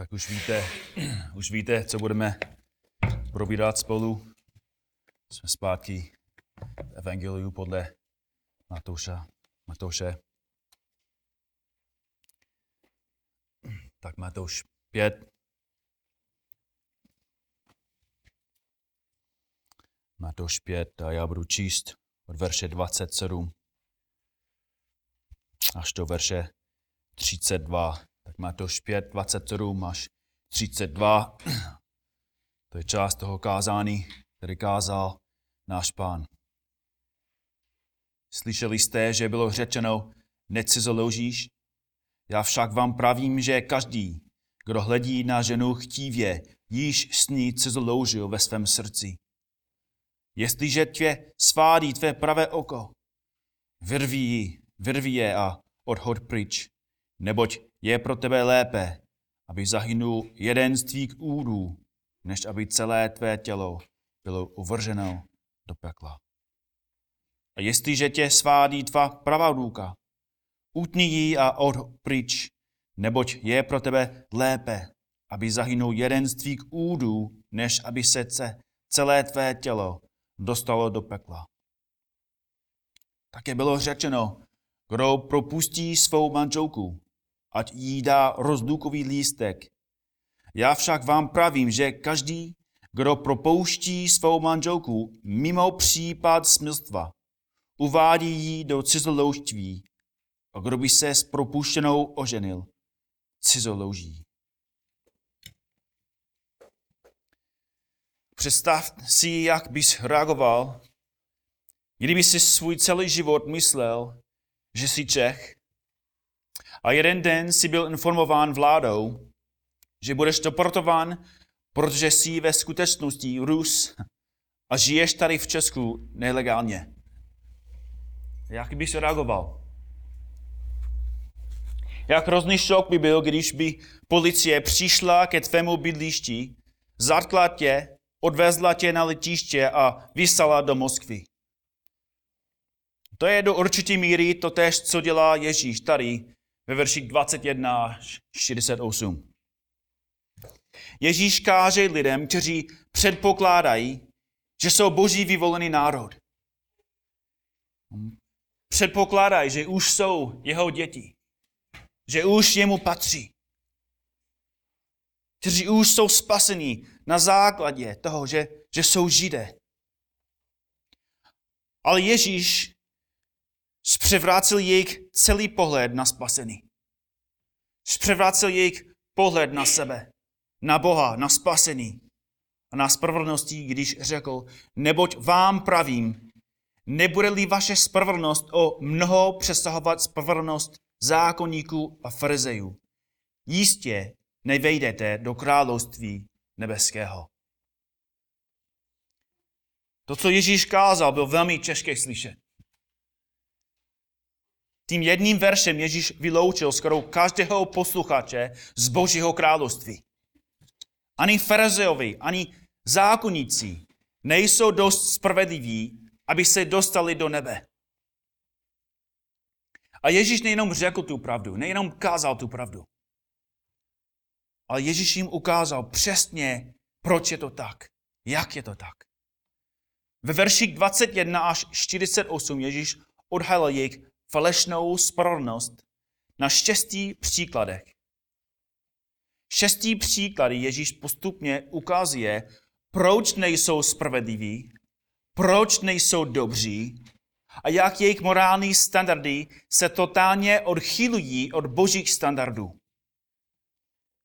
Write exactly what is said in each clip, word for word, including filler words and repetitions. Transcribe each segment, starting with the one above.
Tak už víte, už víte, co budeme probírat spolu. Jsme zpátky v Evangeliu podle Matouša. Matouše. Tak Matouš pět. Matouš pět a já budu číst od verše dvacet sedm až do verše třicet dva. Tak Matouš pět, dvacet sedm až třicet dva. To je část toho kázání, který kázal náš Pán. Slyšeli jste, že bylo řečeno, necizoložíš? Já však vám pravím, že každý, kdo hledí na ženu chtívě, již s ní cizoloužil ve svém srdci. Jestliže tě svádí tvé pravé oko, vyrví ji, vyrví je a odhod pryč, neboť je pro tebe lépe, aby zahynul jeden z tvých údů, než aby celé tvé tělo bylo uvrženo do pekla. A jestliže tě svádí tvá pravá ruka, utni ji a odhod pryč, neboť je pro tebe lépe, aby zahynul jeden z tvých údů, než aby se celé tvé tělo dostalo do pekla. Také bylo řečeno, kdo propustí svou manželku, ať jí dá rozlukový lístek. Já však vám pravím, že každý, kdo propouští svou manželku mimo případ smilstva, uvádí ji do cizoloužství, a kdo by se s propuštěnou oženil, cizolouží. Představ si, jak bys reagoval, kdyby si svůj celý život myslel, že jsi Čech a jeden den jsi byl informován vládou, že budeš deportován, protože jsi ve skutečnosti Rus a žiješ tady v Česku nelegálně. Jak bys reagoval? Jak hrozný šok by byl, když by policie přišla ke tvému bydlišti, zatkla tě, odvezla tě na letiště a vyslala do Moskvy. To je do určité míry totéž, co dělá Ježíš tady ve verších dvacet jedna až čtyřicet osm. Ježíš káže lidem, kteří předpokládají, že jsou boží vyvolený národ. Předpokládají, že už jsou jeho děti, že už jemu patří, kteří už jsou spasení na základě toho, že, že jsou Židé. Ale Ježíš zpřevrácil jejich celý pohled na spasení. Zpřevrácil jejich pohled na sebe, na Boha, na spasení a na spravedlnosti, když řekl, neboť vám pravím, nebude-li vaše spravedlnost o mnoho přesahovat spravedlnost zákonníků a farizejů, jistě nevejdete do království nebeského. To, co Ježíš kázal, bylo velmi těžké slyšet. Tím jedním veršem Ježíš vyloučil skoro každého posluchače z Božího království. Ani farizeovi, ani zákonníci nejsou dost spravedliví, aby se dostali do nebe. A Ježíš nejenom řekl tu pravdu, nejenom kázal tu pravdu, ale Ježíš jim ukázal přesně, proč je to tak, jak je to tak. Ve verších dvacet jedna až čtyřicet osm Ježíš odhalil jejich falešnou spravedlnost na šesti příkladech. Šesti příklady Ježíš postupně ukazuje, proč nejsou spravedliví, proč nejsou dobří a jak jejich morální standardy se totálně odchylují od božích standardů.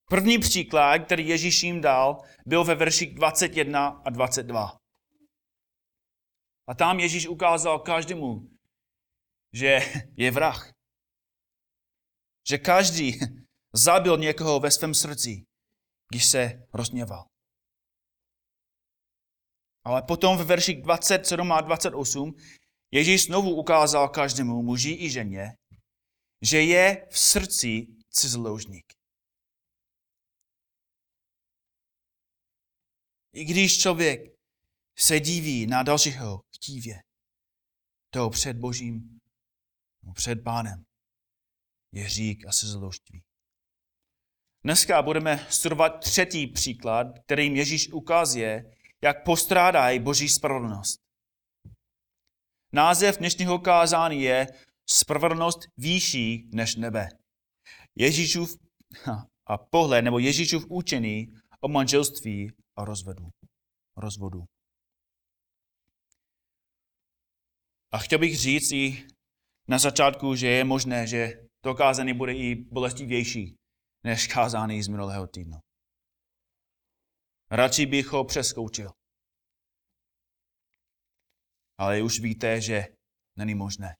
První příklad, který Ježíš jim dal, byl ve verších dvacet jedna a dvacet dva. A tam Ježíš ukázal každému, že je vrah. Že každý zabil někoho ve svém srdci, když se rozněval. Ale potom ve verších dvacet sedm a dvacet osm Ježíš znovu ukázal každému muži i ženě, že je v srdci cizoloužník. I když člověk se díví na dalšího chtívě, toho před Božím, před Pánem, je hřích a cizoloužství. Dneska budeme studovat třetí příklad, kterým Ježíš ukazuje, jak postrádají Boží spravedlnost. Název dnešního kázání je Spravedlnost výšší než nebe. Ježíšův a pohled nebo Ježíšův učení o manželství a rozvodu. rozvodu. A chtěl bych říct i na začátku, že je možné, že to kázání bude i bolestivější než kázání z minulého týdnu. Radši bych ho přeskoučil. Ale už víte, že není možné.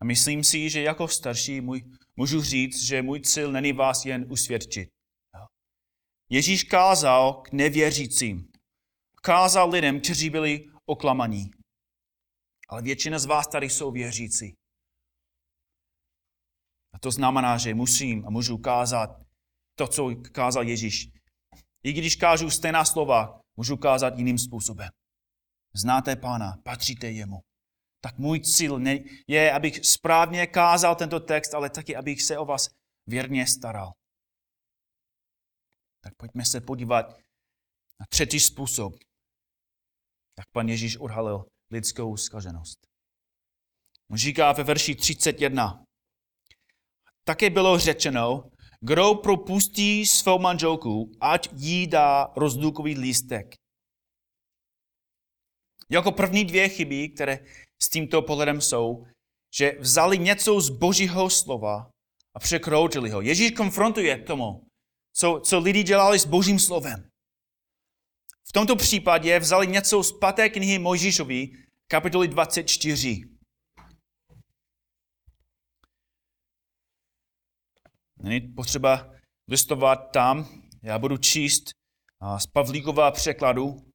A myslím si, že jako starší můj, můžu říct, že můj cíl není vás jen usvědčit. Ježíš kázal k nevěřícím. Kázal lidem, kteří byli oklamaní. Ale většina z vás tady jsou věřící. A to znamená, že musím a můžu kázat to, co kázal Ježíš. I když kážu stejná slova, můžu kázat jiným způsobem. Znáte Pána, patříte jemu. Tak můj cíl je, abych správně kázal tento text, ale taky, abych se o vás věrně staral. Tak pojďme se podívat na třetí způsob, jak pan Ježíš odhalil lidskou zkaženost. On říká ve verši třicet jedna. Také bylo řečeno, kdo propustí svou manželku, ať jí dá rozlukový lístek. Jako první dvě chyby, které s tímto pohledem jsou, že vzali něco z Božího slova a překroutili ho. Ježíš konfrontuje tomu, co, co lidi dělali s Božím slovem. V tomto případě vzali něco z páté knihy Mojžíšovi, kapitoly dvacet čtyři. Není potřeba listovat tam, já budu číst z Pavlíkova překladu.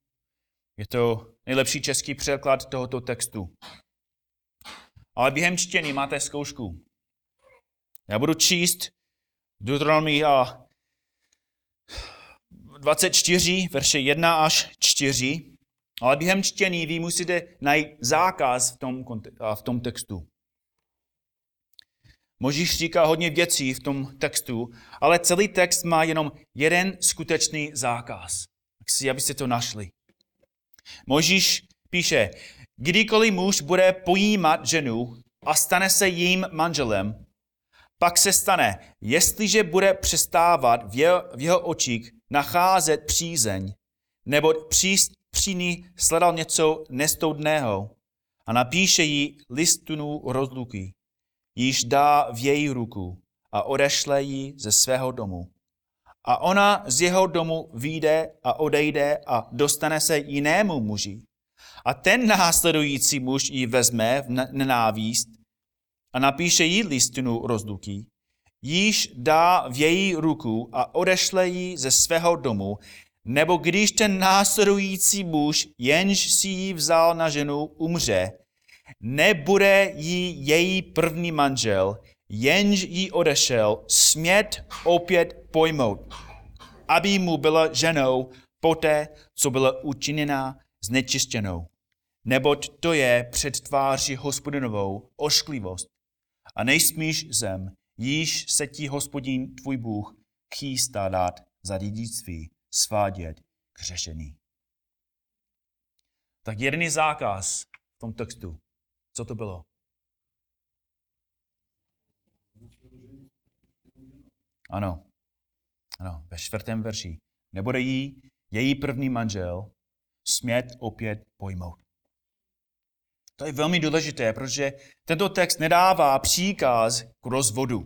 Je to nejlepší český překlad tohoto textu. Ale během čtení máte zkoušku. Já budu číst Deuteronomii dvacet čtyři, verše jedna až čtyři, ale během čtení vy musíte najít zákaz v tom, v tom textu. Mojžíš říká hodně věcí v tom textu, ale celý text má jenom jeden skutečný zákaz. Tak si, abyste to našli. Mojžíš píše, kdykoliv muž bude pojímat ženu a stane se jejím manželem, pak se stane, jestliže bude přestávat v jeho, v jeho očích nacházet přízeň, nebo při, při ní sledal něco nestoudného a napíše jí listinu rozluky, již dá v její ruku a odešle ji ze svého domu. A ona z jeho domu vyjde a odejde a dostane se jinému muži. A ten následující muž ji vezme v nenávist a napíše jí listinu rozluky, již dá v její ruku a odešle ji ze svého domu, nebo když ten následující muž, jenž si ji vzal na ženu, umře, nebude jí její první manžel, jenž jí odešel, smět opět pojmout, aby mu byla ženou poté, co byla učiněna znečištěnou. Neboť to je před tváří Hospodinovou ošklivost. A nejsmíš zem, již se ti Hospodin tvůj Bůh chystá dát za dědictví svádět k řešení. Tak jediný zákaz v tom textu. Co to bylo? Ano. Ano, ve čtvrtém verši. Nebude jí její první manžel smět opět pojmout. To je velmi důležité, protože tento text nedává příkaz k rozvodu.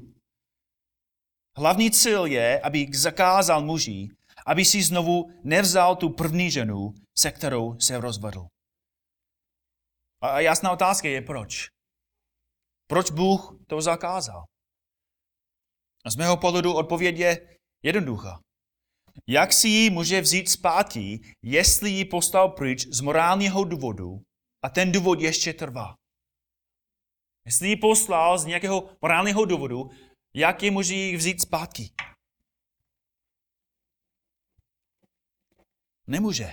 Hlavní cíl je, aby zakázal muži, aby si znovu nevzal tu první ženu, se kterou se rozvedl. A jasná otázka je, proč? Proč Bůh to zakázal? A z mého pohledu odpověď je jednoduchá. Jak si ji může vzít zpátky, jestli ji poslal pryč z morálního důvodu a ten důvod ještě trvá? Jestli ji poslal z nějakého morálního důvodu, jak ji může ji vzít zpátky? Nemůže.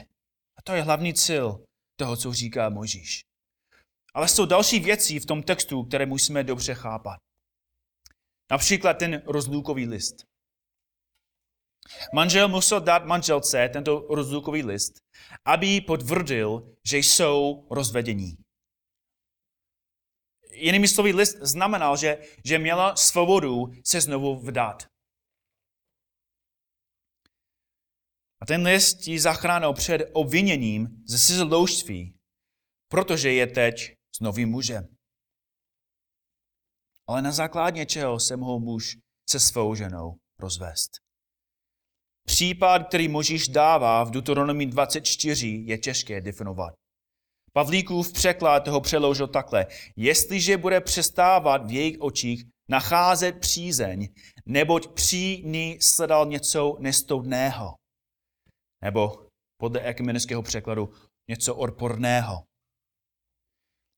A to je hlavní cíl toho, co říká Mojžíš. Ale jsou další věci v tom textu, které musíme dobře chápat. Například ten rozlukový list. Manžel musel dát manželce tento rozlukový list, aby ji potvrdil, že jsou rozvedení. Jinými slovy, list znamenal, že, že měla svobodu se znovu vdát. A ten list ji zachránil před obviněním ze cizoložství, protože je teď s novým mužem. Ale na základě čeho se mohl muž se svou ženou rozvést? Případ, který Mojžíš dává v Deuteronomii dvacet čtyři, je těžké definovat. Pavlíkův překlad ho přeložil takhle. Jestliže bude přestávat v jejich očích nacházet přízeň, neboť při ní sledal něco nestoudného. Nebo podle ekumenického překladu něco odporného.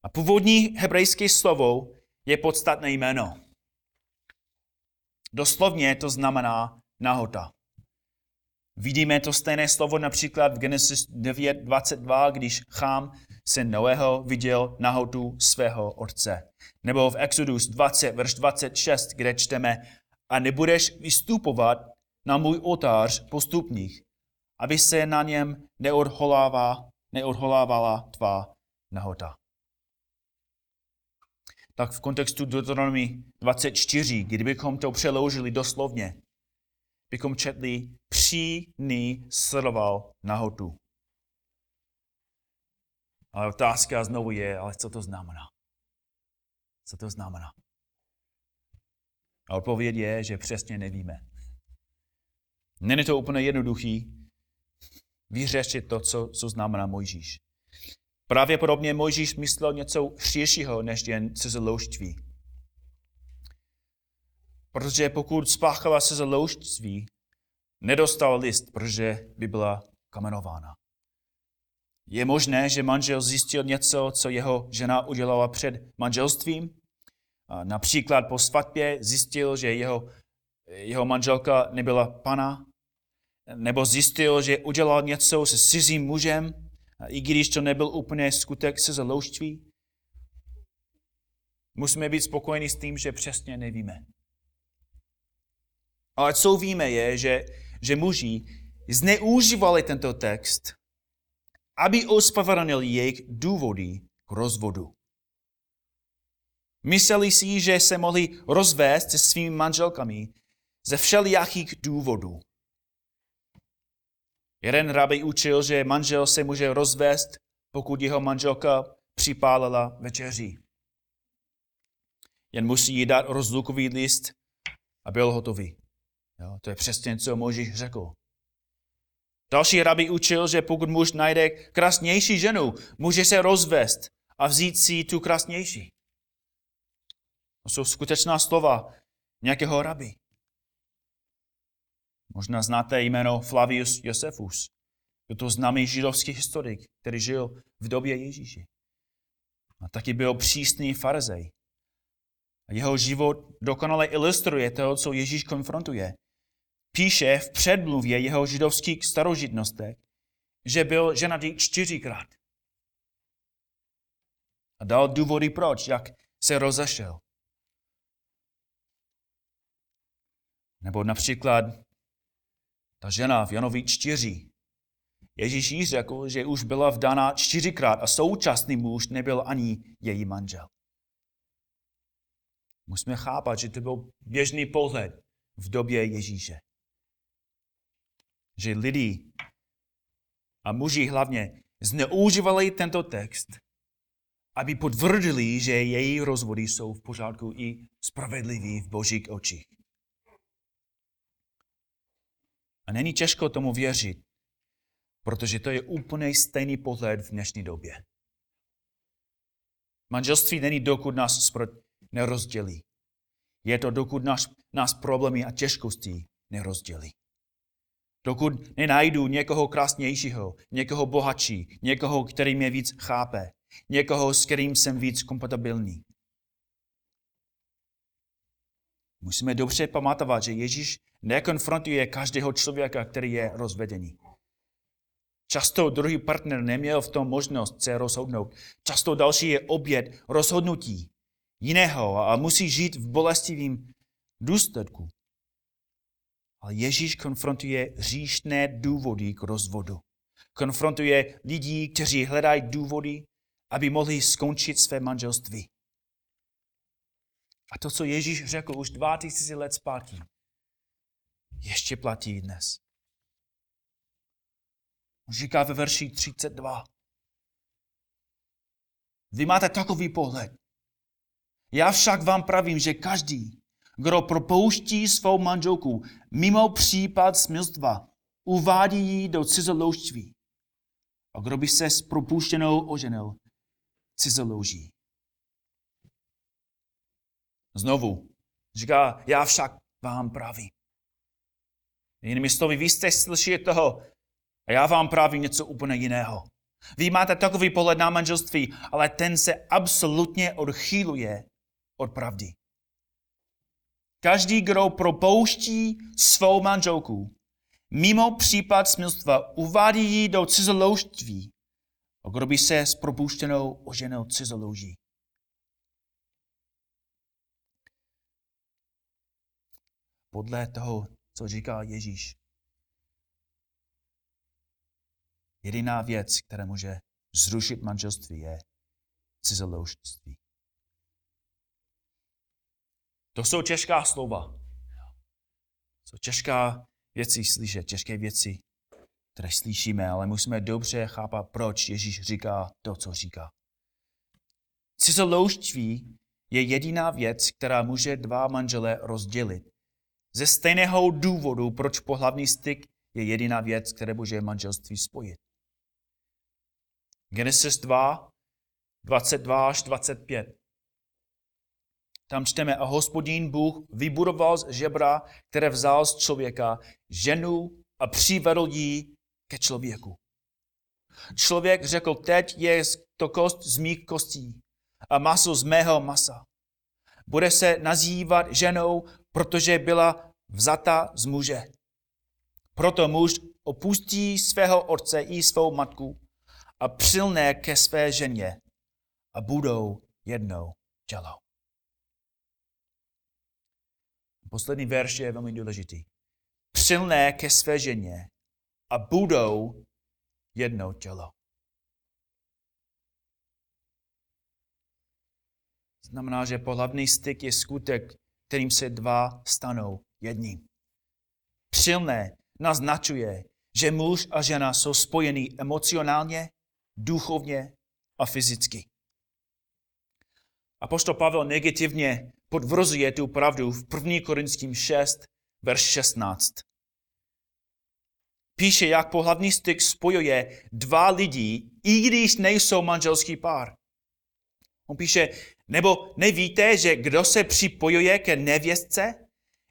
A původní hebrejské slovo je podstatné jméno. Doslovně to znamená nahota. Vidíme to stejné slovo například v Genesis devět dvacet dva, když Chám, syn Noého, viděl nahotu svého otce. Nebo v Exodus dvacet, verš dvacet šest, kde čteme a nebudeš vystupovat na můj oltář postupných, aby se na něm neodholává, neodholávala tvá nahota. Tak v kontextu Deuteronomii dvacet čtyři, kdybychom to přeložili doslovně, bychom četli při ní sledoval nahotu. Ale otázka znovu je, ale co to znamená? Co to znamená? A odpověď je, že přesně nevíme. Není to úplně jednoduchý vyřešit to, co, co znamená Mojžíš. Pravděpodobně Mojžíš myslel něco širšího než jen cizoložství. Protože pokud spáchala cizoložství, nedostal list, protože by byla kamenována. Je možné, že manžel zjistil něco, co jeho žena udělala před manželstvím. A například po svatbě zjistil, že jeho, jeho manželka nebyla panna. Nebo zjistil, že udělal něco se cizím mužem, i když to nebyl úplně skutek cizoložství. Musíme být spokojeni s tím, že přesně nevíme. Ale co víme je, že, že muži zneužívali tento text, aby ospravedlnili jejich důvody k rozvodu. Mysleli si, že se mohli rozvést se svými manželkami ze všelijakých důvodů. Jeden rabí učil, že manžel se může rozvést, pokud jeho manželka připálila večeří. Jen musí jí dát rozlukový list a byl hotový. Jo, to je přesně, co Mojžíš řekl. Další rabí učil, že pokud muž najde krásnější ženu, může se rozvést a vzít si tu krásnější. To jsou skutečná slova nějakého rabí. Možná znáte jméno Flavius Josefus. Je to známý židovský historik, který žil v době Ježíše. A taky byl přísný farizej. A jeho život dokonale ilustruje to, co Ježíš konfrontuje. Píše v předmluvě jeho židovských starožitnostech, že byl ženatý čtyřikrát. A dal důvody proč, jak se rozešel. Nebo například ta žena v Janovi čtyři. Ježíš jí řekl, že už byla vdána čtyřikrát a současný muž nebyl ani její manžel. Musíme chápat, že to byl běžný pohled v době Ježíše. Že lidi a muži hlavně zneužívali tento text, aby potvrdili, že její rozvody jsou v pořádku i spravedlivý v božích očích. A není těžko tomu věřit, protože to je úplně stejný pohled v dnešní době. Manželství není dokud nás spro- nerozdělí. Je to dokud nás, nás problémy a těžkosti nerozdělí. Dokud nenajdu někoho krásnějšího, někoho bohatší, někoho, který mě víc chápe, někoho, s kterým jsem víc kompatibilní. Musíme dobře pamatovat, že Ježíš nekonfrontuje každého člověka, který je rozvedený. Často druhý partner neměl v tom možnost se rozhodnout. Často další je oběd rozhodnutí jiného a musí žít v bolestivém důsledků. Ale Ježíš konfrontuje hříšné důvody k rozvodu. Konfrontuje lidi, kteří hledají důvody, aby mohli skončit své manželství. A to, co Ježíš řekl už dva tisíce let zpátky, ještě platí dnes. On říká ve verši třicet dva. Vy máte takový pohled. Já však vám pravím, že každý, kdo propouští svou manželku mimo případ smilstva, uvádí ji do cizoloužství. A kdo by se s propuštěnou oženil, cizolouží. Znovu říká, já však vám pravím. Jinými slovy, vy jste slyšeli toho a já vám pravím něco úplně jiného. Vy máte takový pohled na manželství, ale ten se absolutně odchýluje od pravdy. Každý, kdo propouští svou manželku mimo případ smilstva, uvádí ji do cizoloužství, a kdo by se s propuštěnou oženil, cizolouží. Podle toho, co říká Ježíš, jediná věc, která může zrušit manželství, je cizoloužství. To jsou těžká slova. Jsou těžká věci slyšet, těžké věci, které slyšíme, ale musíme dobře chápat, proč Ježíš říká to, co říká. Cizoloužství je jediná věc, která může dva manžele rozdělit. Ze stejného důvodu, proč pohlavní styk je jediná věc, která může manželství spojit. Genesis dva, dvacet dva až dvacet pět. Tam čteme, a Hospodin Bůh vybudoval z žebra, které vzal z člověka, ženu a přivedl ji ke člověku. Člověk řekl, teď je to kost z mých kostí a maso z mého masa. Bude se nazývat ženou, protože byla vzata z muže. Proto muž opustí svého otce i svou matku a přilne ke své ženě a budou jednou tělo. Poslední verš je velmi důležitý. Přilne ke své ženě a budou jedno tělo. Znamená, že pohlavní styk je skutek, kterým se dva stanou jedním. Přilne naznačuje, že muž a žena jsou spojení emocionálně, duchovně a fyzicky. Apoštol Pavel negativně podvrzuje tu pravdu v první Korinským šest, verš šestnáct. Píše, jak pohlavní styk spojuje dva lidi, i když nejsou manželský pár. On píše, nebo nevíte, že kdo se připojuje ke nevěstce,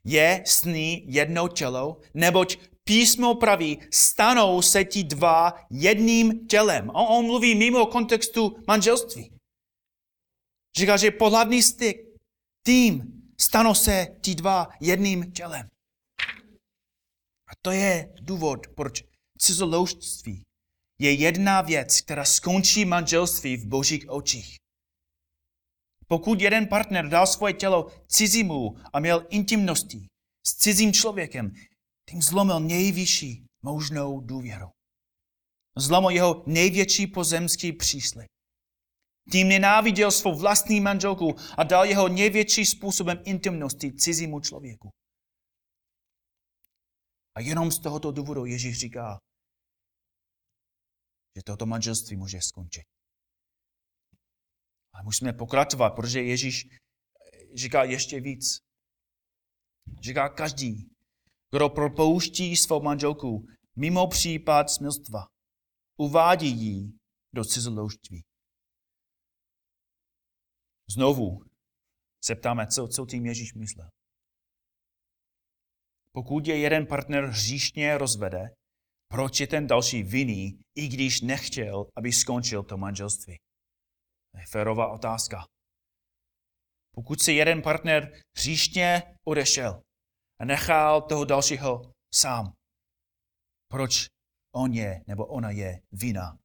je s ní jedno tělo, neboť písmo praví, stanou se ti dva jedním tělem. On, on mluví mimo kontextu manželství. Říká, že pohlavní styk, tím stanou se ti dva jedním tělem. A to je důvod, proč cizoloužství je jedna věc, která skončí manželství v božích očích. Pokud jeden partner dal svoje tělo cizímu a měl intimnosti s cizím člověkem, tím zlomil nejvyšší možnou důvěru. Zlomil jeho největší pozemský příslib. Tím nenáviděl svou vlastní manželku a dal jeho největší způsobem intimnosti cizímu člověku. A jenom z tohoto důvodu Ježíš říká, že toto manželství může skončit. Ale musíme pokračovat, protože Ježíš říká ještě víc. Říká každý, kdo propouští svou manželku mimo případ smilstva, uvádí ji do cizoloužství. Znovu se ptáme, co, co tím Ježíš myslel. Pokud je jeden partner hříšně rozvede, proč je ten další vinný, i když nechtěl, aby skončil to manželství? To je férová otázka. Pokud se jeden partner hříšně odešel a nechal toho dalšího sám, proč on je nebo ona je vinna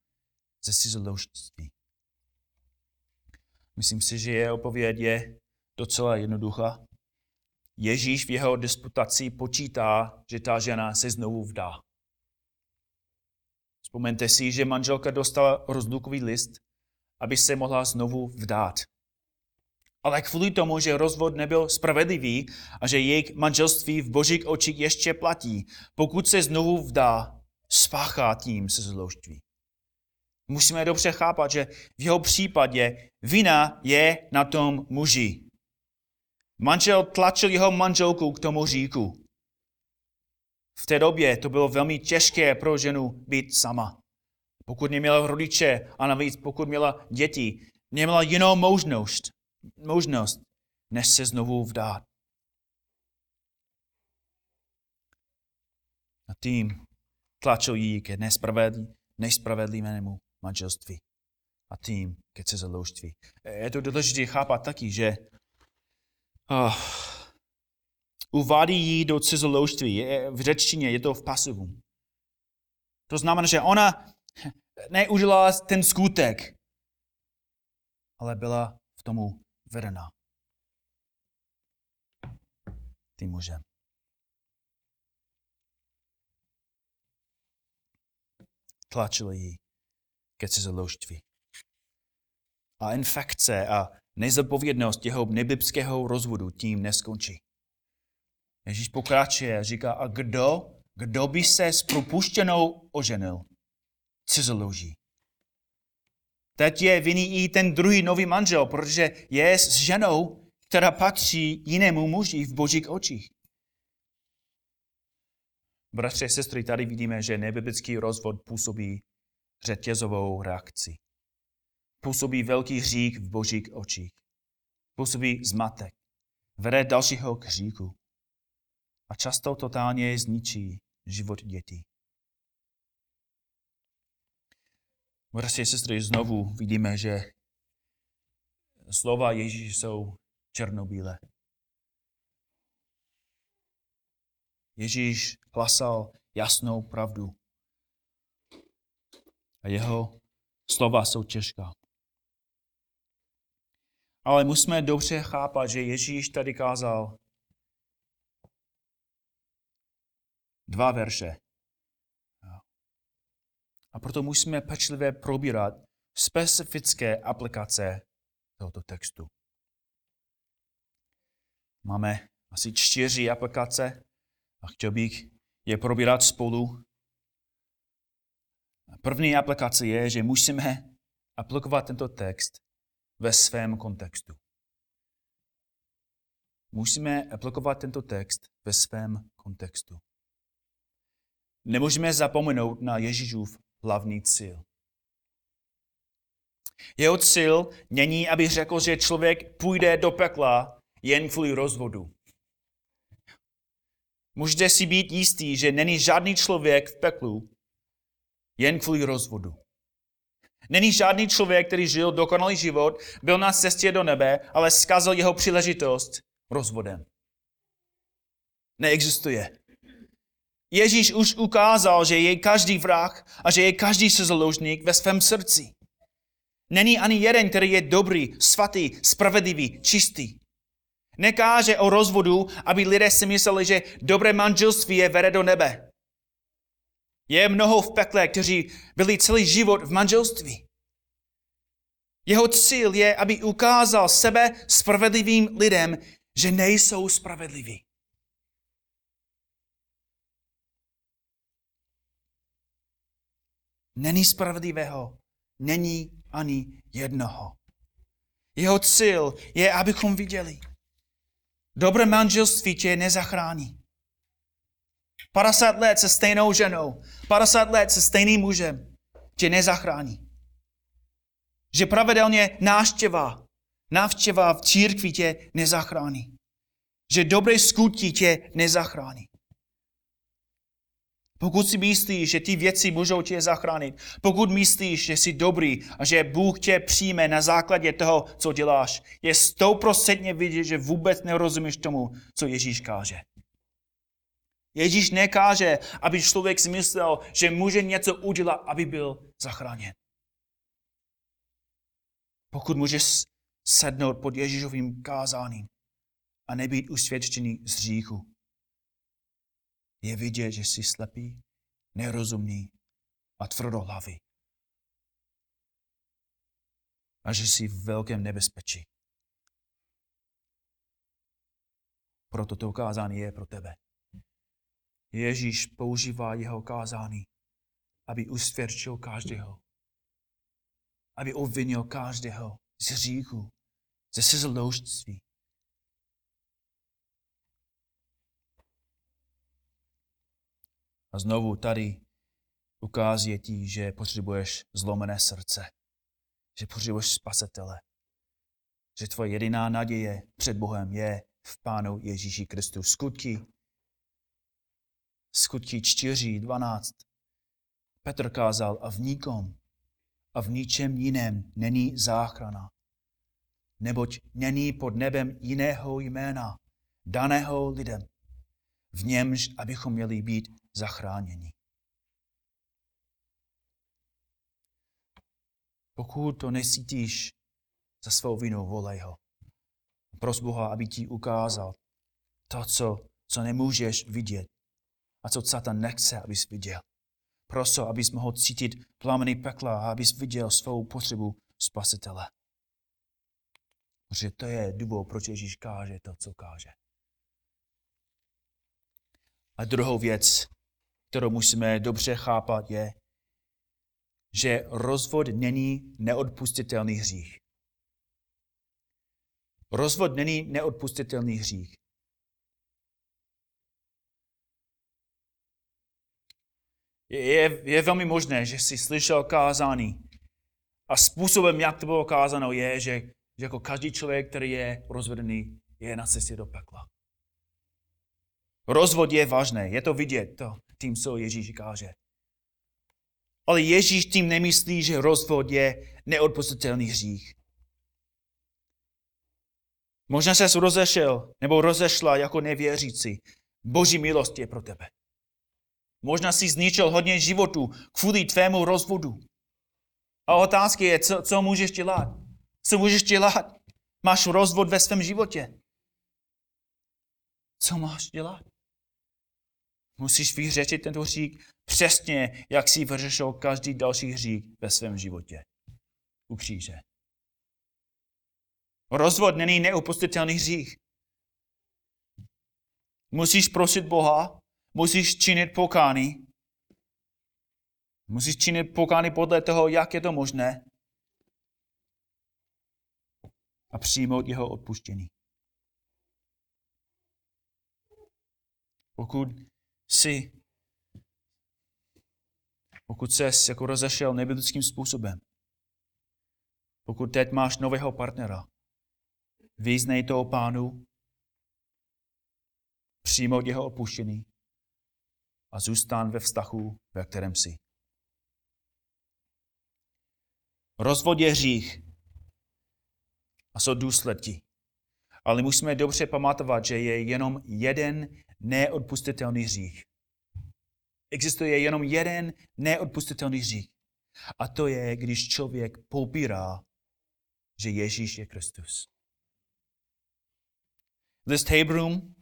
ze cizoloužství? Myslím si, že jeho odpověď je docela jednoduchá. Ježíš v jeho disputaci počítá, že ta žena se znovu vdá. Vzpomeňte si, že manželka dostala rozlukový list, aby se mohla znovu vdát. Ale kvůli tomu, že rozvod nebyl spravedlivý a že jejich manželství v božích očích ještě platí, pokud se znovu vdá, spáchá tím se zložství. Musíme dobře chápat, že v jeho případě vina je na tom muži. Manžel tlačil jeho manželku k tomu říku. V té době to bylo velmi těžké pro ženu být sama. Pokud neměla rodiče a navíc pokud měla děti, neměla jinou možnost, možnost než se znovu vdát. A tím tlačil jí ke nespravedlí, nespravedlivému manželství. A tím ke cizoložství. Je to důležité chápat taky, že Uh, uvádí ji do cizoložství. V řečtině je to v pasivu. To znamená, že ona neudělala ten skutek, ale byla v tomu vedena tím mužem. Tlačil ji ke cizoložství. A infekce a nezodpovědnost jeho nebiblického rozvodu tím neskončí. Ježíš pokračuje a říká, a kdo, kdo by se s propuštěnou oženil? Cizoloží. Teď je vinný i ten druhý nový manžel, protože je s ženou, která patří jinému muži v božích očích. Bratře a sestry, tady vidíme, že nebiblický rozvod působí řetězovou reakci. Působí velký hřích v božích očích. Působí zmatek. Vede dalšího k hříchu. A často totálně zničí život dětí. Bratři a sestry, znovu vidíme, že slova Ježíše jsou černobílé. Ježíš hlasal jasnou pravdu. A jeho slova jsou těžká. Ale musíme dobře chápat, že Ježíš tady kázal dva verše. A proto musíme pečlivě probírat specifické aplikace tohoto textu. Máme asi čtyři aplikace a chtěl bych je probírat spolu. První aplikace je, že musíme aplikovat tento text ve svém kontextu. Musíme aplikovat tento text ve svém kontextu. Nemůžeme zapomenout na Ježíšův hlavní cíl. Jeho cíl není, aby řekl, že člověk půjde do pekla jen kvůli rozvodu. Můžete si být jistý, že není žádný člověk v peklu jen kvůli rozvodu. Není žádný člověk, který žil dokonalý život, byl na cestě do nebe, ale zkazil jeho příležitost rozvodem. Neexistuje. Ježíš už ukázal, že je každý vrah a že je každý cizoložník ve svém srdci. Není ani jeden, který je dobrý, svatý, spravedlivý, čistý. Nekáže o rozvodu, aby lidé si mysleli, že dobré manželství je vede do nebe. Je mnoho v pekle, kteří byli celý život v manželství. Jeho cíl je, aby ukázal sebe spravedlivým lidem, že nejsou spravedliví. Není spravedlivého, není ani jednoho. Jeho cíl je, abychom viděli. Dobré manželství tě nezachrání. padesát let se stejnou ženou, padesát let se stejným mužem tě nezachrání. Že pravidelně návštěva, návštěva v církvi tě nezachrání. Že dobré skutky tě nezachrání. Pokud si myslíš, že ty věci můžou tě zachránit, pokud myslíš, že jsi dobrý a že Bůh tě přijme na základě toho, co děláš, je stoprocentně vidět, že vůbec nerozumíš tomu, co Ježíš káže. Ježíš nekáže, aby člověk si myslel, že může něco udělat, aby byl zachráněn. Pokud můžeš sednout pod Ježíšovým kázáním a nebýt usvědčený z hříchu. Je vidět, že jsi slepý, nerozumný a tvrdohlavý. A že jsi v velkém nebezpečí. Proto to kázání je pro tebe. Ježíš používá jeho kázání, aby usvědčil každého. Aby obvinil každého z hříchu, ze sezložství. A znovu tady ukazuje ti, že potřebuješ zlomené srdce, že potřebuješ spasitele, že tvoje jediná naděje před Bohem je v Pánu Ježíši Kristu. Skutky, skutky čtyři dvanáct. Petr kázal a v nikom a v ničem jiném není záchrana, neboť není pod nebem jiného jména, daného lidem, v němž abychom měli být zachráněni. Pokud to necítíš za svou vinu, volej ho. Pros Boha, aby ti ukázal to, co, co nemůžeš vidět a co Satan nechce, abys viděl. Prosto, abys mohl cítit plameny pekla a abys viděl svou potřebu spasitele. Protože to je důvod, proč Ježíš káže to, co káže. A druhou věc, kterou musíme dobře chápat, je, že rozvod není neodpustitelný hřích. Rozvod není neodpustitelný hřích. Je, je velmi možné, že jsi slyšel kázání a způsobem, jak to bylo kázáno, je, že, že jako každý člověk, který je rozvedený, je na cestě do pekla. Rozvod je vážné, je to vidět to, tím, co Ježíš káže. Ale Ježíš tím nemyslí, že rozvod je neodpustitelný hřích. Možná ses rozešel nebo rozešla jako nevěřící. Boží milost je pro tebe. Možná jsi zničil hodně životů kvůli tvému rozvodu. A otázka je, co, co můžeš dělat? Co můžeš dělat? Máš rozvod ve svém životě. Co máš dělat? Musíš vyřešit tento hřích přesně, jak jsi vyřešil každý další hřích ve svém životě. U kříže. Rozvod není neopustitelný hřích. Musíš prosit Boha, musíš činit pokání. Musíš činit pokání podle toho, jak je to možné. A přijmout jeho odpuštění. Pokud jsi, pokud ses jako rozešel nebiblickým způsobem, pokud teď máš nového partnera, vyznej toho Pánu, přijmout jeho opuštění a zůstan ve vztahu, ve kterém jsi. Rozvod je hřích a jsou důsledky. Ale musíme dobře pamatovat, že je jenom jeden neodpustitelný hřích. Existuje jenom jeden neodpustitelný hřích. A to je, když člověk popírá, že Ježíš je Kristus. List Hebrům,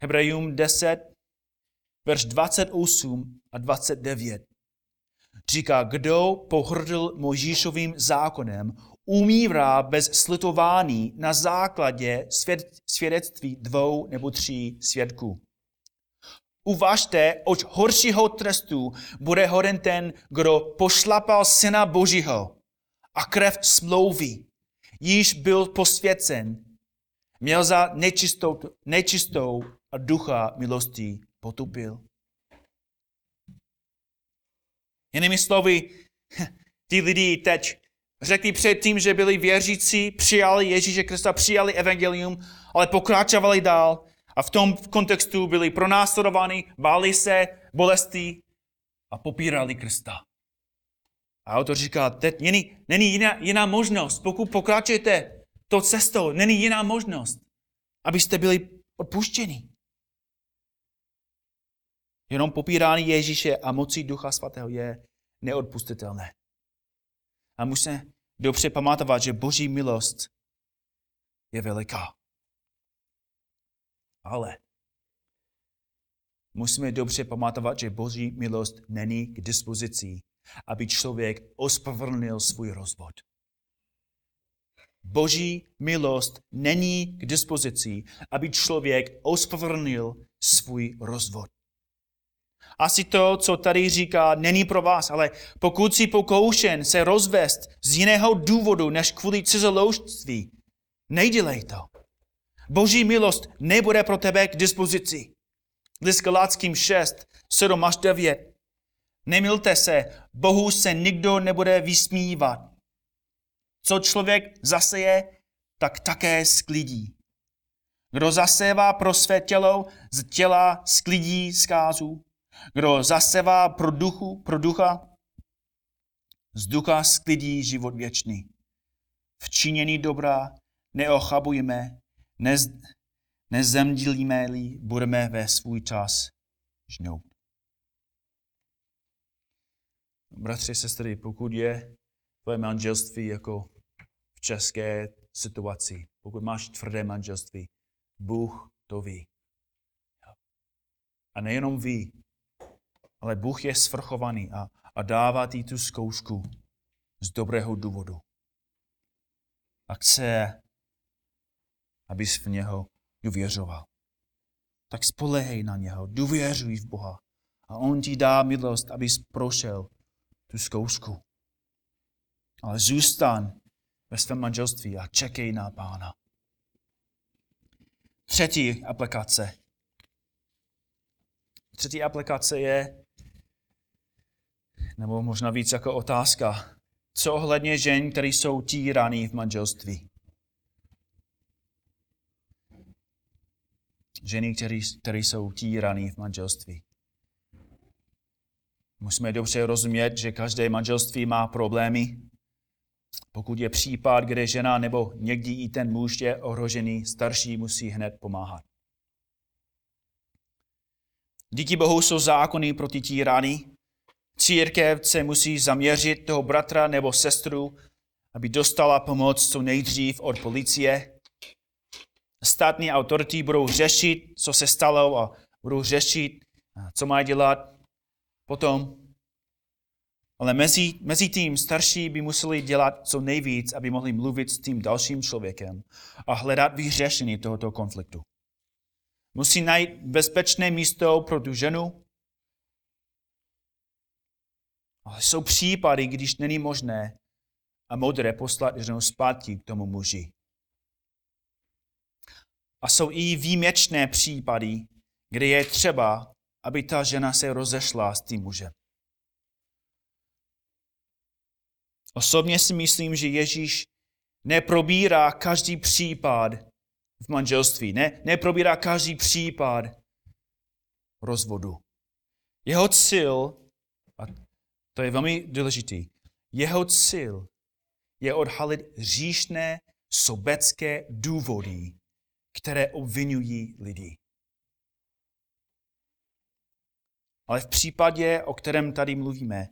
Hebrejům deset, verš dvacet osm a dvacet devět říká, kdo pohrdl Mojžíšovým zákonem, umírá bez slitování na základě svědectví dvou nebo tří svědků. Uvažte, oč horšího trestu bude hoden ten, kdo pošlapal Syna Božího a krev smlouvy, již byl posvěcen, měl za nečistou, nečistou a ducha milosti potupil. Jinými slovy, ty lidi teď řekli před tím, že byli věřící, přijali Ježíše Krista, přijali evangelium, ale pokračovali dál a v tom kontextu byli pronásledováni, báli se bolesti a popírali Krista. A autor říká, teď není, není jiná, jiná možnost, pokud pokračujete tou cestou, není jiná možnost, abyste byli odpuštěni. Jenom popírání Ježíše a mocí Ducha Svatého je neodpustitelné. A musíme dobře pamatovat, že Boží milost je veliká. Ale musíme dobře pamatovat, že Boží milost není k dispozici, aby člověk ospravedlnil svůj rozvod. Boží milost není k dispozici, aby člověk ospravedlnil svůj rozvod. Asi to, co tady říká, není pro vás, ale pokud jsi pokoušen se rozvést z jiného důvodu než kvůli cizoloužství, nejdělej to. Boží milost nebude pro tebe k dispozici. List Galatským šest, sedm až devět. Nemilte se, Bohu se nikdo nebude vysmívat. Co člověk zaseje, tak také sklidí. Kdo zasevá pro své tělo, z těla sklidí zkázu. Kdo zasevá pro, duchu, pro ducha, z ducha sklidí život věčný. V činění dobra neochabujeme, nez, nezemdlíme-li, budeme ve svůj čas žnout. Bratři, sestry, pokud je tvoje manželství jako v české situaci, pokud máš tvrdé manželství, Bůh to ví. A nejenom ví, ale Bůh je svrchovaný a, a dává ti tu zkoušku z dobrého důvodu. A chce, abys v něho důvěřoval. Tak spolehej na něho, důvěřuj v Boha. A on ti dá milost, abys prošel tu zkoušku. Ale zůstan ve svém manželství a čekej na Pána. Třetí aplikace. Třetí aplikace je, nebo možná víc jako otázka, co ohledně žen, které jsou týraný v manželství? Ženy, které jsou týraný v manželství. Musíme dobře rozumět, že každé manželství má problémy. Pokud je případ, kde žena nebo někdy i ten muž je ohrožený, starší musí hned pomáhat. Díky Bohu jsou zákony proti týrání. Církev se musí zaměřit toho bratra nebo sestru, aby dostala pomoc co nejdřív od policie. Státní autority budou řešit, co se stalo, a budou řešit, co mají dělat potom. Ale mezi, mezi tím starší by museli dělat co nejvíc, aby mohli mluvit s tím dalším člověkem a hledat vyřešení tohoto konfliktu. Musí najít bezpečné místo pro tu ženu. Ale jsou případy, když není možné a moudré poslat ženu zpátky k tomu muži. A jsou i výjimečné případy, kde je třeba, aby ta žena se rozešla s tím mužem. Osobně si myslím, že Ježíš neprobírá každý případ v manželství, ne, neprobírá každý případ rozvodu. Jeho cíl, a to je velmi důležitý, jeho cíl je odhalit hříšné sobecké důvody, které obvinují lidi. Ale v případě, o kterém tady mluvíme,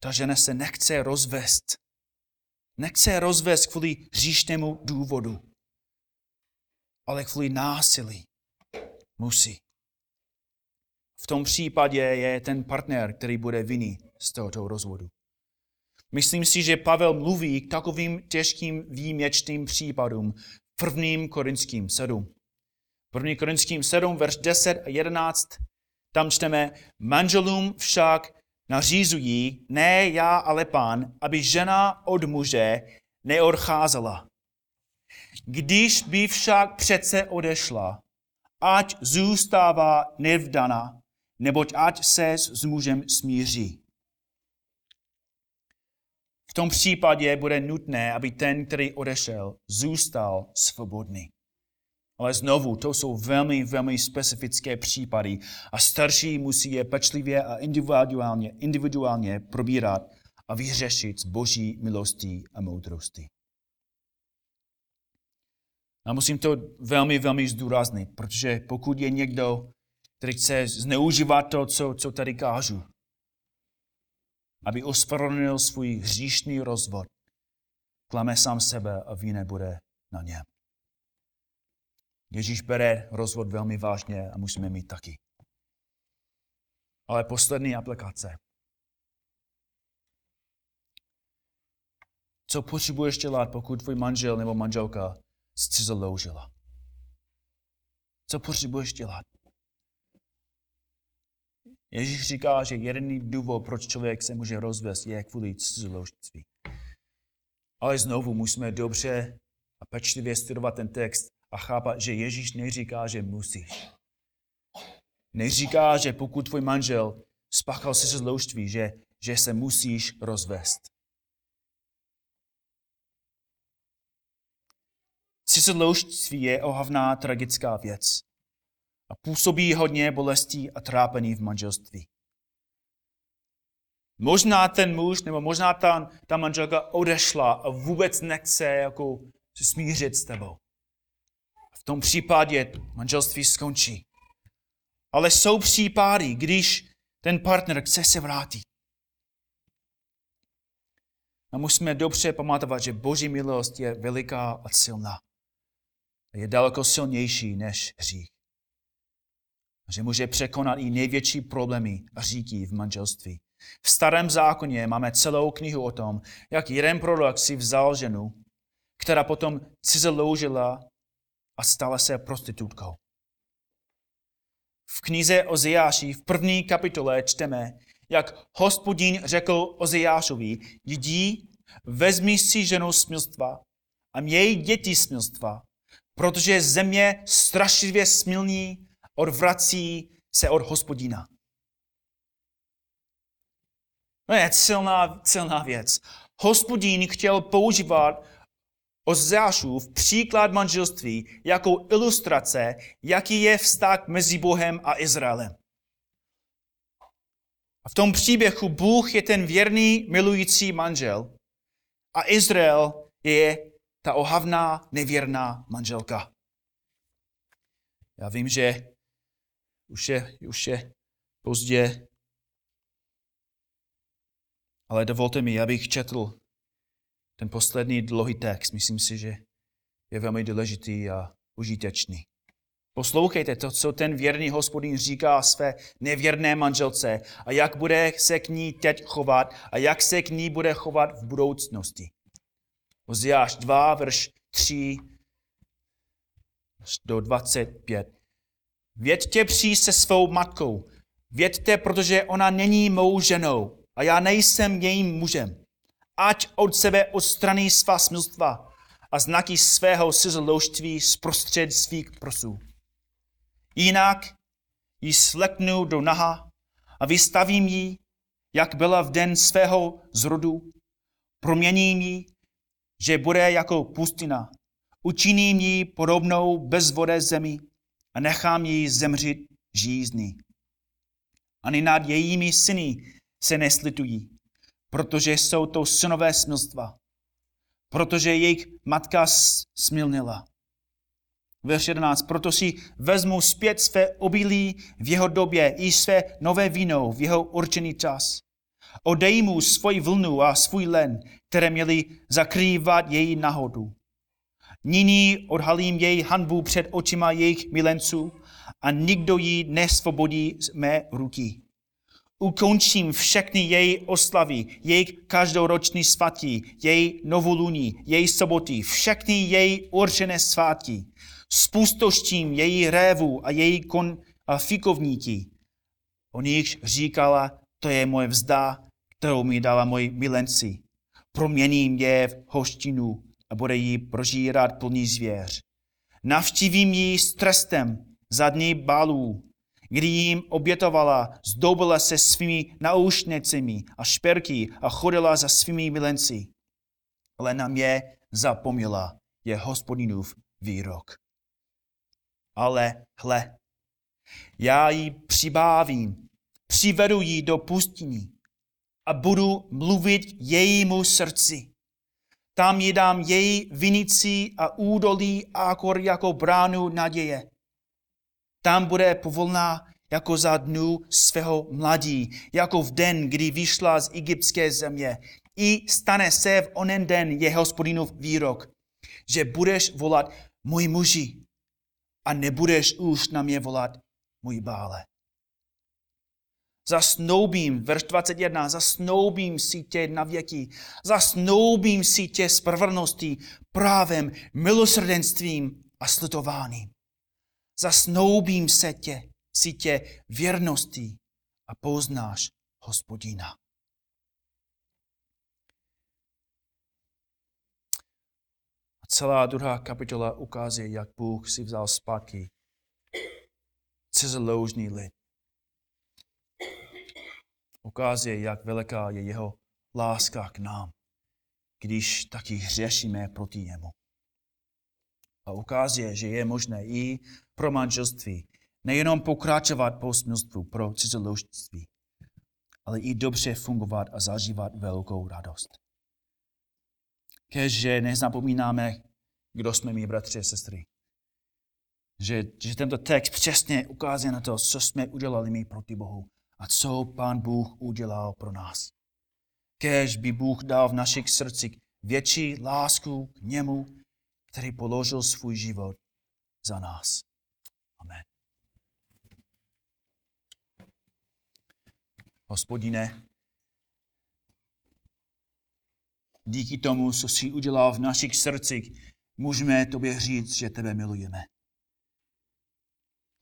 ta žena se nechce rozvést. Nechce rozvést kvůli hříšnému důvodu. Ale kvůli násilí musí. V tom případě je ten partner, který bude vinný z tohoto rozvodu. Myslím si, že Pavel mluví k takovým těžkým výjimečným případům v prvním Korinským sedm. první Korinským sedm, verš deset a jedenáct, tam čteme: manželům však nařízují, ne já, ale Pán, aby žena od muže neodcházela. Když by však přece odešla, ať zůstává nevdaná, neboť ať se s mužem smíří. V tom případě bude nutné, aby ten, který odešel, zůstal svobodný. Ale znovu, to jsou velmi, velmi specifické případy a starší musí je pečlivě a individuálně, individuálně probírat a vyřešit s Boží milostí a moudrostí. A musím to velmi, velmi zdůraznit, protože pokud je někdo, který chce zneužívat to, co, co tady kážu, aby ospravedlnil svůj hříšný rozvod, klame sám sebe a vina bude na něm. Ježíš bere rozvod velmi vážně a musíme mít taky. Ale poslední aplikace. Co potřebuješ dělat, pokud tvůj manžel nebo manželka se cizoloužila? Co potřebuješ dělat? Ježíš říká, že jediný důvod, proč člověk se může rozvést, je kvůli cizoloužství. Ale znovu musíme dobře a pečlivě studovat ten text a chápat, že Ježíš neříká, že musíš. Neříká, že pokud tvůj manžel spáchal cizoloužství, že, že se musíš rozvést. Cizoloužství je ohavná tragická věc a působí hodně bolestí a trápení v manželství. Možná ten muž nebo možná ta, ta manželka odešla a vůbec nechce jako se smířit s tebou. V tom případě manželství skončí. Ale jsou případy, když ten partner chce se vrátit. A musíme dobře pamatovat, že Boží milost je veliká a silná. Je daleko silnější než hřích. Že může překonat i největší problémy a hříchy v manželství. V Starém zákoně máme celou knihu o tom, jak jeden prorok si vzal ženu, která potom cizoloužila a stala se prostitutkou. V knize Ozeáši v první kapitole čteme, jak Hospodin řekl Ozeášovi: jdi, vezmi si ženu smilstva a měj děti smilstva, protože země strašlivě smilní odvrací se od Hospodina. To je silná, silná věc. Hospodin chtěl používat Ozeášův příklad manželství jako ilustrace, jaký je vztah mezi Bohem a Izraelem. A v tom příběhu Bůh je ten věrný, milující manžel a Izrael je ta ohavná, nevěrná manželka. Já vím, že už je, už je pozdě, ale dovolte mi, abych četl ten poslední dlouhý text. Myslím si, že je velmi důležitý a užitečný. Poslouchejte to, co ten věrný Hospodin říká své nevěrné manželce a jak bude se k ní teď chovat a jak se k ní bude chovat v budoucnosti. Ozeáš dva, verš tři do dvacet pět. Věďte při se svou matkou, věďte, protože ona není mou ženou a já nejsem jejím mužem. Ať od sebe odstraní svá smilstva a znaky svého cizoloužství z prostřed svých prsů. Jinak ji sleknu do naha a vystavím ji, jak byla v den svého zrodu, proměním ji, že bude jako pustina. Učiním ji podobnou bezvodé zemi a nechám ji zemřít žízní. Ani nad jejími syny se neslitují, protože jsou to synové smilstva, protože jejich matka smilnila. Verš jedenáct. Proto si vezmu zpět své obilí v jeho době i své nové víno v jeho určený čas. Odejmu svoji vlnu a svůj len, které měly zakrývat její nahodu. Nyní odhalím její hanbu před očima jejich milenců a nikdo ji nesvobodí z mé ruky. Ukončím všechny její oslavy, jejich každoroční svatí, její novoluní, její soboty, všechny její určené svátí. Spustoším její révu a její kon a fikovníky. O nichž říkala: to je moje vzda, kterou mi dala moji milenci. Proměním je v hoštinu a bude ji prožírat plný zvěř. Navštívím ji s trestem za dny bálů, kdy jim obětovala, zdobila se svými náušnicemi a šperky a chodila za svými milenci. Ale na mě zapomněla, je Hospodinův výrok. Ale hle, já ji přibavím, přivedu ji do pustiny a budu mluvit jejímu srdci. Tam ji dám její vinici a údolí Akor jako bránu naděje. Tam bude povolná jako za dnu svého mladí, jako v den, kdy vyšla z egyptské země. I stane se v onen den je Hospodinův výrok, že budeš volat můj muži a nebudeš už na mě volat můj Bále. Zasnoubím, verš dvacet jedna, zasnoubím si tě na věky, zasnoubím si tě spravedlností, právem, milosrdenstvím a slitováním. Zasnoubím se tě, si tě věrností a poznáš Hospodina. A celá druhá kapitola ukazuje, jak Bůh si vzal zpátky cizoloužný lid. Ukazuje, jak veliká je jeho láska k nám, když taky hřešíme proti němu. A ukazuje, že je možné i pro manželství nejenom pokračovat po smilstvu pro cizoloužství, ale i dobře fungovat a zažívat velkou radost. Keďže nezapomínáme, kdo jsme my, bratři a sestry. Že, že tento text přesně ukazuje na to, co jsme udělali my proti Bohu a co Pán Bůh udělal pro nás. Kéž by Bůh dal v našich srdcích větší lásku k němu, který položil svůj život za nás. Amen. Hospodine, díky tomu, co jsi udělal v našich srdcích, můžeme tobě říct, že tebe milujeme.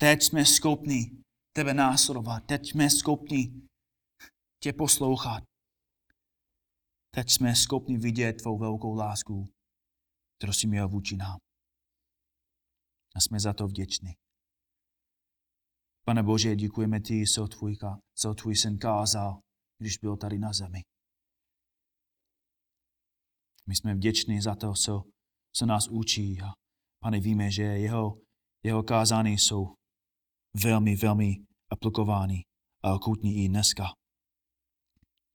Teď jsme schopni tebe následovat, teď jsme schopni tě poslouchat. Teď jsme schopni vidět tvou velkou lásku, kterou jsi měl vůči nám. A jsme za to vděční. Pane Bože, děkujeme ti, co tvůj, co tvůj syn kázal, když byl tady na zemi. My jsme vděční za to, co, co nás učí. A Pane, víme, že jeho, jeho kázání jsou velmi, velmi aplikovány a akutní i dneska.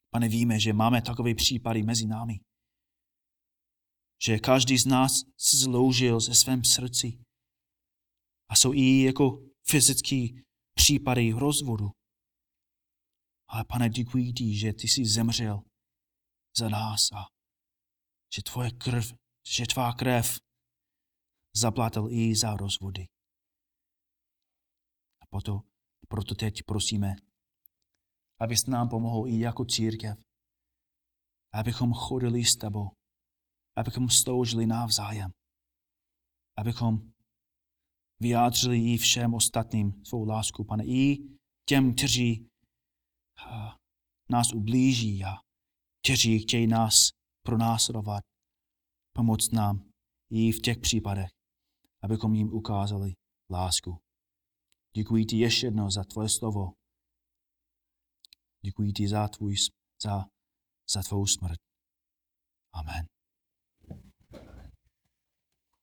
Pane, víme, že máme takové případy mezi námi, že každý z nás si zloužil ze svém srdci a jsou i jako fyzický případy rozvodu. Ale Pane, děkuji ti, že ty jsi zemřel za nás a že tvoje krv, že tvá krev zaplatil i za rozvody. A proto, proto teď prosíme, abyste nám pomohl i jako církev, abychom chodili s tebou, abychom sloužili navzájem, abychom vyjádřili i všem ostatním svou lásku, Pane, i těm, kteří nás ublíží a kteří chtějí nás pronásledovat. Pomoc nám i v těch případech, abychom jim ukázali lásku. Děkuji ti ještě jednou za tvoje slovo. Děkuji ti za, tvůj, za, za tvou smrt. Amen.